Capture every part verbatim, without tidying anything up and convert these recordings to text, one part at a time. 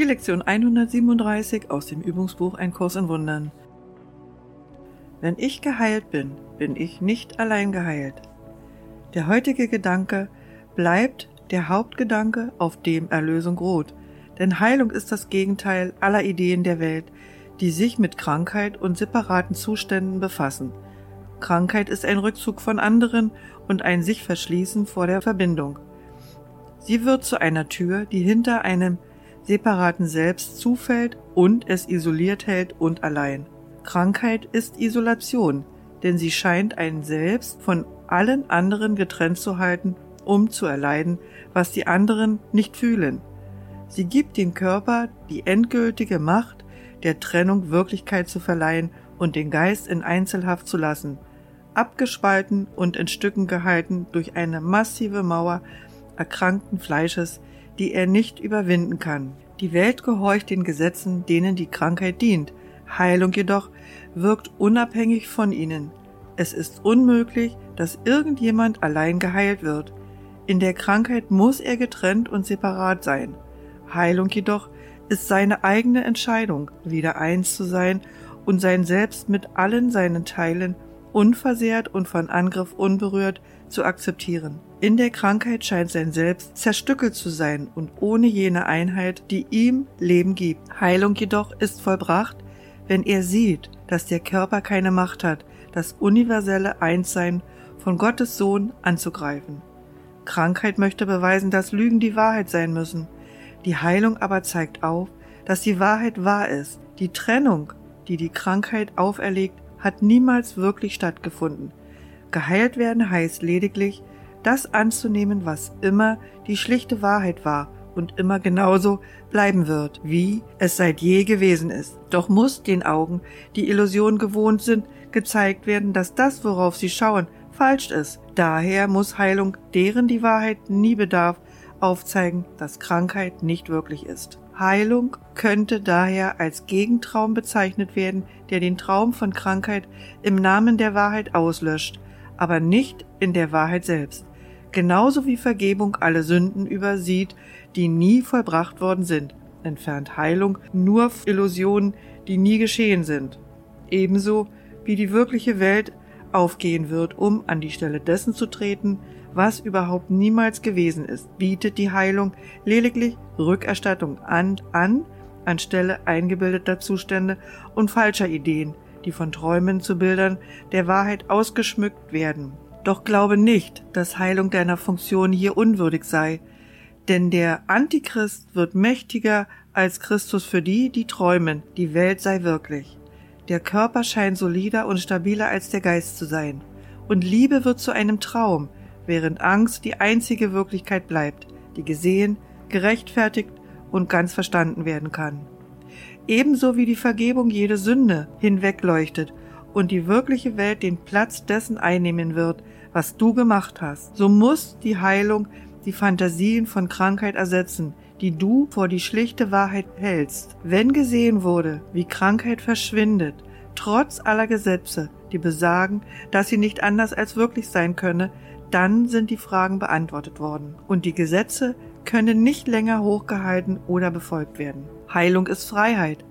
Die Lektion hundertsiebenunddreißig aus dem Übungsbuch Ein Kurs in Wundern. Wenn ich geheilt bin, bin ich nicht allein geheilt. Der heutige Gedanke bleibt der Hauptgedanke, auf dem Erlösung ruht. Denn Heilung ist das Gegenteil aller Ideen der Welt, die sich mit Krankheit und separaten Zuständen befassen. Krankheit ist ein Rückzug von anderen und ein sich verschließen vor der Verbindung. Sie wird zu einer Tür, die hinter einem separaten Selbst zufällt und es isoliert hält und allein. Krankheit ist Isolation, denn sie scheint ein Selbst von allen anderen getrennt zu halten, um zu erleiden, was die anderen nicht fühlen. Sie gibt dem Körper die endgültige Macht, der Trennung Wirklichkeit zu verleihen und den Geist in Einzelhaft zu lassen, abgespalten und in Stücken gehalten durch eine massive Mauer erkrankten Fleisches, die er nicht überwinden kann. Die Welt gehorcht den Gesetzen, denen die Krankheit dient. Heilung jedoch wirkt unabhängig von ihnen. Es ist unmöglich, dass irgendjemand allein geheilt wird. In der Krankheit muss er getrennt und separat sein. Heilung jedoch ist seine eigene Entscheidung, wieder eins zu sein und sein Selbst mit allen seinen Teilen unversehrt und von Angriff unberührt zu akzeptieren. In der Krankheit scheint sein Selbst zerstückelt zu sein und ohne jene Einheit, die ihm Leben gibt. Heilung jedoch ist vollbracht, wenn er sieht, dass der Körper keine Macht hat, das universelle Einssein von Gottes Sohn anzugreifen. Krankheit möchte beweisen, dass Lügen die Wahrheit sein müssen. Die Heilung aber zeigt auf, dass die Wahrheit wahr ist. Die Trennung, die die Krankheit auferlegt, hat niemals wirklich stattgefunden. Geheilt werden heißt lediglich, das anzunehmen, was immer die schlichte Wahrheit war und immer genauso bleiben wird, wie es seit je gewesen ist. Doch muss den Augen, die Illusion gewohnt sind, gezeigt werden, dass das, worauf sie schauen, falsch ist. Daher muss Heilung, deren die Wahrheit nie bedarf, aufzeigen, dass Krankheit nicht wirklich ist. Heilung könnte daher als Gegentraum bezeichnet werden, der den Traum von Krankheit im Namen der Wahrheit auslöscht, aber nicht in der Wahrheit selbst. Genauso wie Vergebung alle Sünden übersieht, die nie vollbracht worden sind, entfernt Heilung nur Illusionen, die nie geschehen sind. Ebenso wie die wirkliche Welt aufgehen wird, um an die Stelle dessen zu treten, was überhaupt niemals gewesen ist, bietet die Heilung lediglich Rückerstattung an, an anstelle eingebildeter Zustände und falscher Ideen, die von Träumen zu Bildern der Wahrheit ausgeschmückt werden. Doch glaube nicht, dass Heilung deiner Funktion hier unwürdig sei, denn der Antichrist wird mächtiger als Christus für die, die träumen, die Welt sei wirklich. Der Körper scheint solider und stabiler als der Geist zu sein, und Liebe wird zu einem Traum, während Angst die einzige Wirklichkeit bleibt, die gesehen, gerechtfertigt und ganz verstanden werden kann. Ebenso wie die Vergebung jede Sünde hinwegleuchtet und die wirkliche Welt den Platz dessen einnehmen wird, was du gemacht hast, so muss die Heilung die Fantasien von Krankheit ersetzen, die du vor die schlichte Wahrheit hältst. Wenn gesehen wurde, wie Krankheit verschwindet, trotz aller Gesetze, die besagen, dass sie nicht anders als wirklich sein könne, dann sind die Fragen beantwortet worden und die Gesetze können nicht länger hochgehalten oder befolgt werden. Heilung ist Freiheit,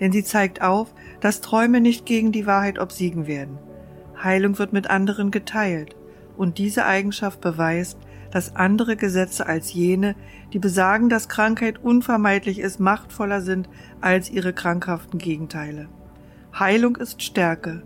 denn sie zeigt auf, dass Träume nicht gegen die Wahrheit obsiegen werden. Heilung wird mit anderen geteilt und diese Eigenschaft beweist, dass andere Gesetze als jene, die besagen, dass Krankheit unvermeidlich ist, machtvoller sind als ihre krankhaften Gegenteile. Heilung ist Stärke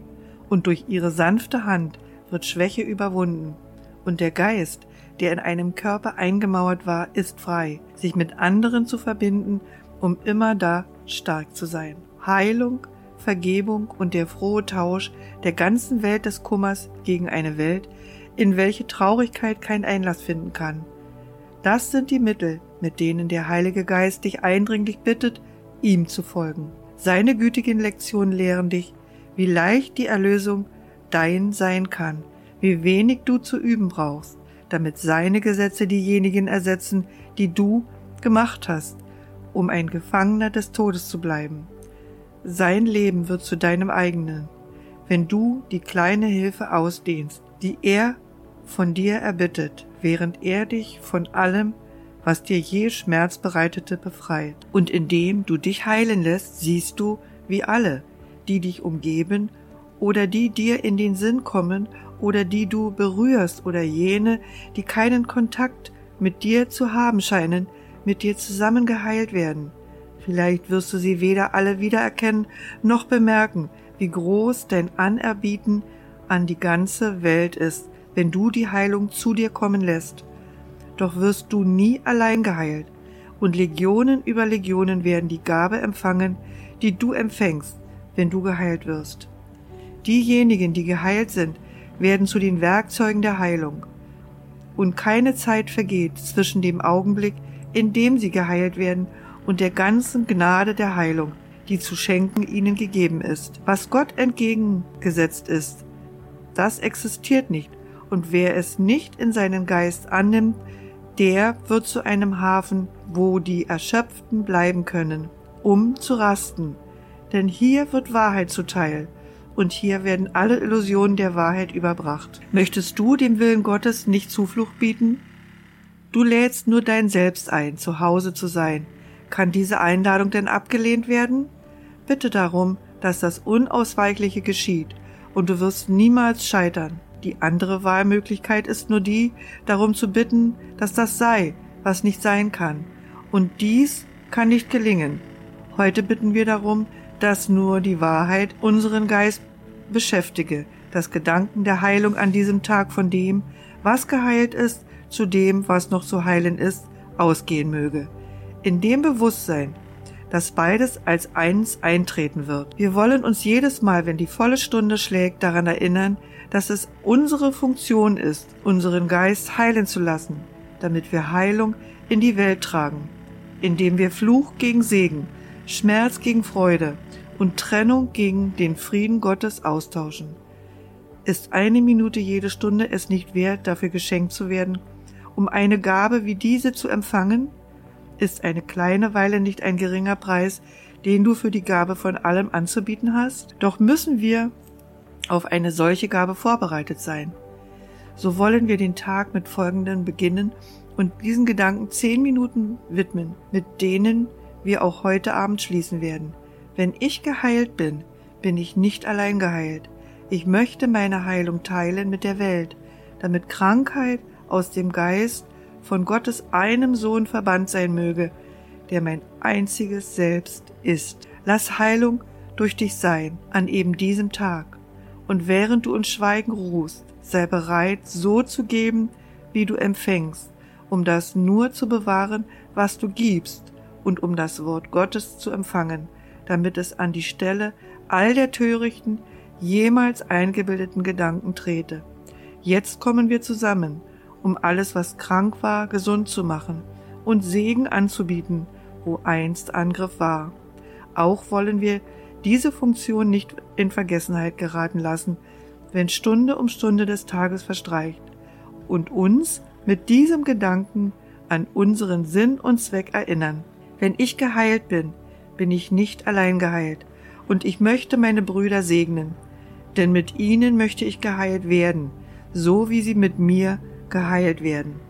und durch ihre sanfte Hand wird Schwäche überwunden. Und der Geist, der in einem Körper eingemauert war, ist frei, sich mit anderen zu verbinden, um immer da stark zu sein. Heilung, Vergebung und der frohe Tausch der ganzen Welt des Kummers gegen eine Welt, in welche Traurigkeit kein Einlass finden kann. Das sind die Mittel, mit denen der Heilige Geist dich eindringlich bittet, ihm zu folgen. Seine gütigen Lektionen lehren dich, wie leicht die Erlösung dein sein kann, wie wenig du zu üben brauchst, damit seine Gesetze diejenigen ersetzen, die du gemacht hast, um ein Gefangener des Todes zu bleiben. Sein Leben wird zu deinem eigenen, wenn du die kleine Hilfe ausdehnst, die er von dir erbittet, während er dich von allem was dir je Schmerz bereitete, befreit. Und indem du dich heilen lässt, siehst du, wie alle, die dich umgeben oder die dir in den Sinn kommen oder die du berührst oder jene, die keinen Kontakt mit dir zu haben scheinen, mit dir zusammen geheilt werden. Vielleicht wirst du sie weder alle wiedererkennen noch bemerken, wie groß dein Anerbieten an die ganze Welt ist, wenn du die Heilung zu dir kommen lässt. Doch wirst du nie allein geheilt, und Legionen über Legionen werden die Gabe empfangen, die du empfängst, wenn du geheilt wirst. Diejenigen, die geheilt sind, werden zu den Werkzeugen der Heilung. Und keine Zeit vergeht zwischen dem Augenblick, in dem sie geheilt werden, und der ganzen Gnade der Heilung, die zu schenken ihnen gegeben ist. Was Gott entgegengesetzt ist, das existiert nicht, und wer es nicht in seinen Geist annimmt, der wird zu einem Hafen, wo die Erschöpften bleiben können, um zu rasten. Denn hier wird Wahrheit zuteil, und hier werden alle Illusionen der Wahrheit überbracht. Möchtest du dem Willen Gottes nicht Zuflucht bieten? Du lädst nur dein Selbst ein, zu Hause zu sein. Kann diese Einladung denn abgelehnt werden? Bitte darum, dass das Unausweichliche geschieht, und du wirst niemals scheitern. Die andere Wahlmöglichkeit ist nur die, darum zu bitten, dass das sei, was nicht sein kann. Und dies kann nicht gelingen. Heute bitten wir darum, dass nur die Wahrheit unseren Geist beschäftige, dass Gedanken der Heilung an diesem Tag von dem, was geheilt ist, zu dem, was noch zu heilen ist, ausgehen möge. In dem Bewusstsein, dass beides als eins eintreten wird. Wir wollen uns jedes Mal, wenn die volle Stunde schlägt, daran erinnern, dass es unsere Funktion ist, unseren Geist heilen zu lassen, damit wir Heilung in die Welt tragen, indem wir Fluch gegen Segen, Schmerz gegen Freude und Trennung gegen den Frieden Gottes austauschen. Ist eine Minute jede Stunde es nicht wert, dafür geschenkt zu werden, um eine Gabe wie diese zu empfangen? Ist eine kleine Weile nicht ein geringer Preis, den du für die Gabe von allem anzubieten hast? Doch müssen wir auf eine solche Gabe vorbereitet sein. So wollen wir den Tag mit folgendem beginnen und diesen Gedanken zehn Minuten widmen, mit denen wir auch heute Abend schließen werden. Wenn ich geheilt bin, bin ich nicht allein geheilt. Ich möchte meine Heilung teilen mit der Welt, damit Krankheit aus dem Geist von Gottes einem Sohn verbannt sein möge, der mein einziges Selbst ist. Lass Heilung durch dich sein, an eben diesem Tag. Und während du in Schweigen ruhst, sei bereit, so zu geben, wie du empfängst, um das nur zu bewahren, was du gibst, und um das Wort Gottes zu empfangen, damit es an die Stelle all der törichten, jemals eingebildeten Gedanken trete. Jetzt kommen wir zusammen, um alles, was krank war, gesund zu machen und Segen anzubieten, wo einst Angriff war. Auch wollen wir diese Funktion nicht in Vergessenheit geraten lassen, wenn Stunde um Stunde des Tages verstreicht, und uns mit diesem Gedanken an unseren Sinn und Zweck erinnern. Wenn ich geheilt bin, bin ich nicht allein geheilt, und ich möchte meine Brüder segnen, denn mit ihnen möchte ich geheilt werden, so wie sie mit mir geheilt werden.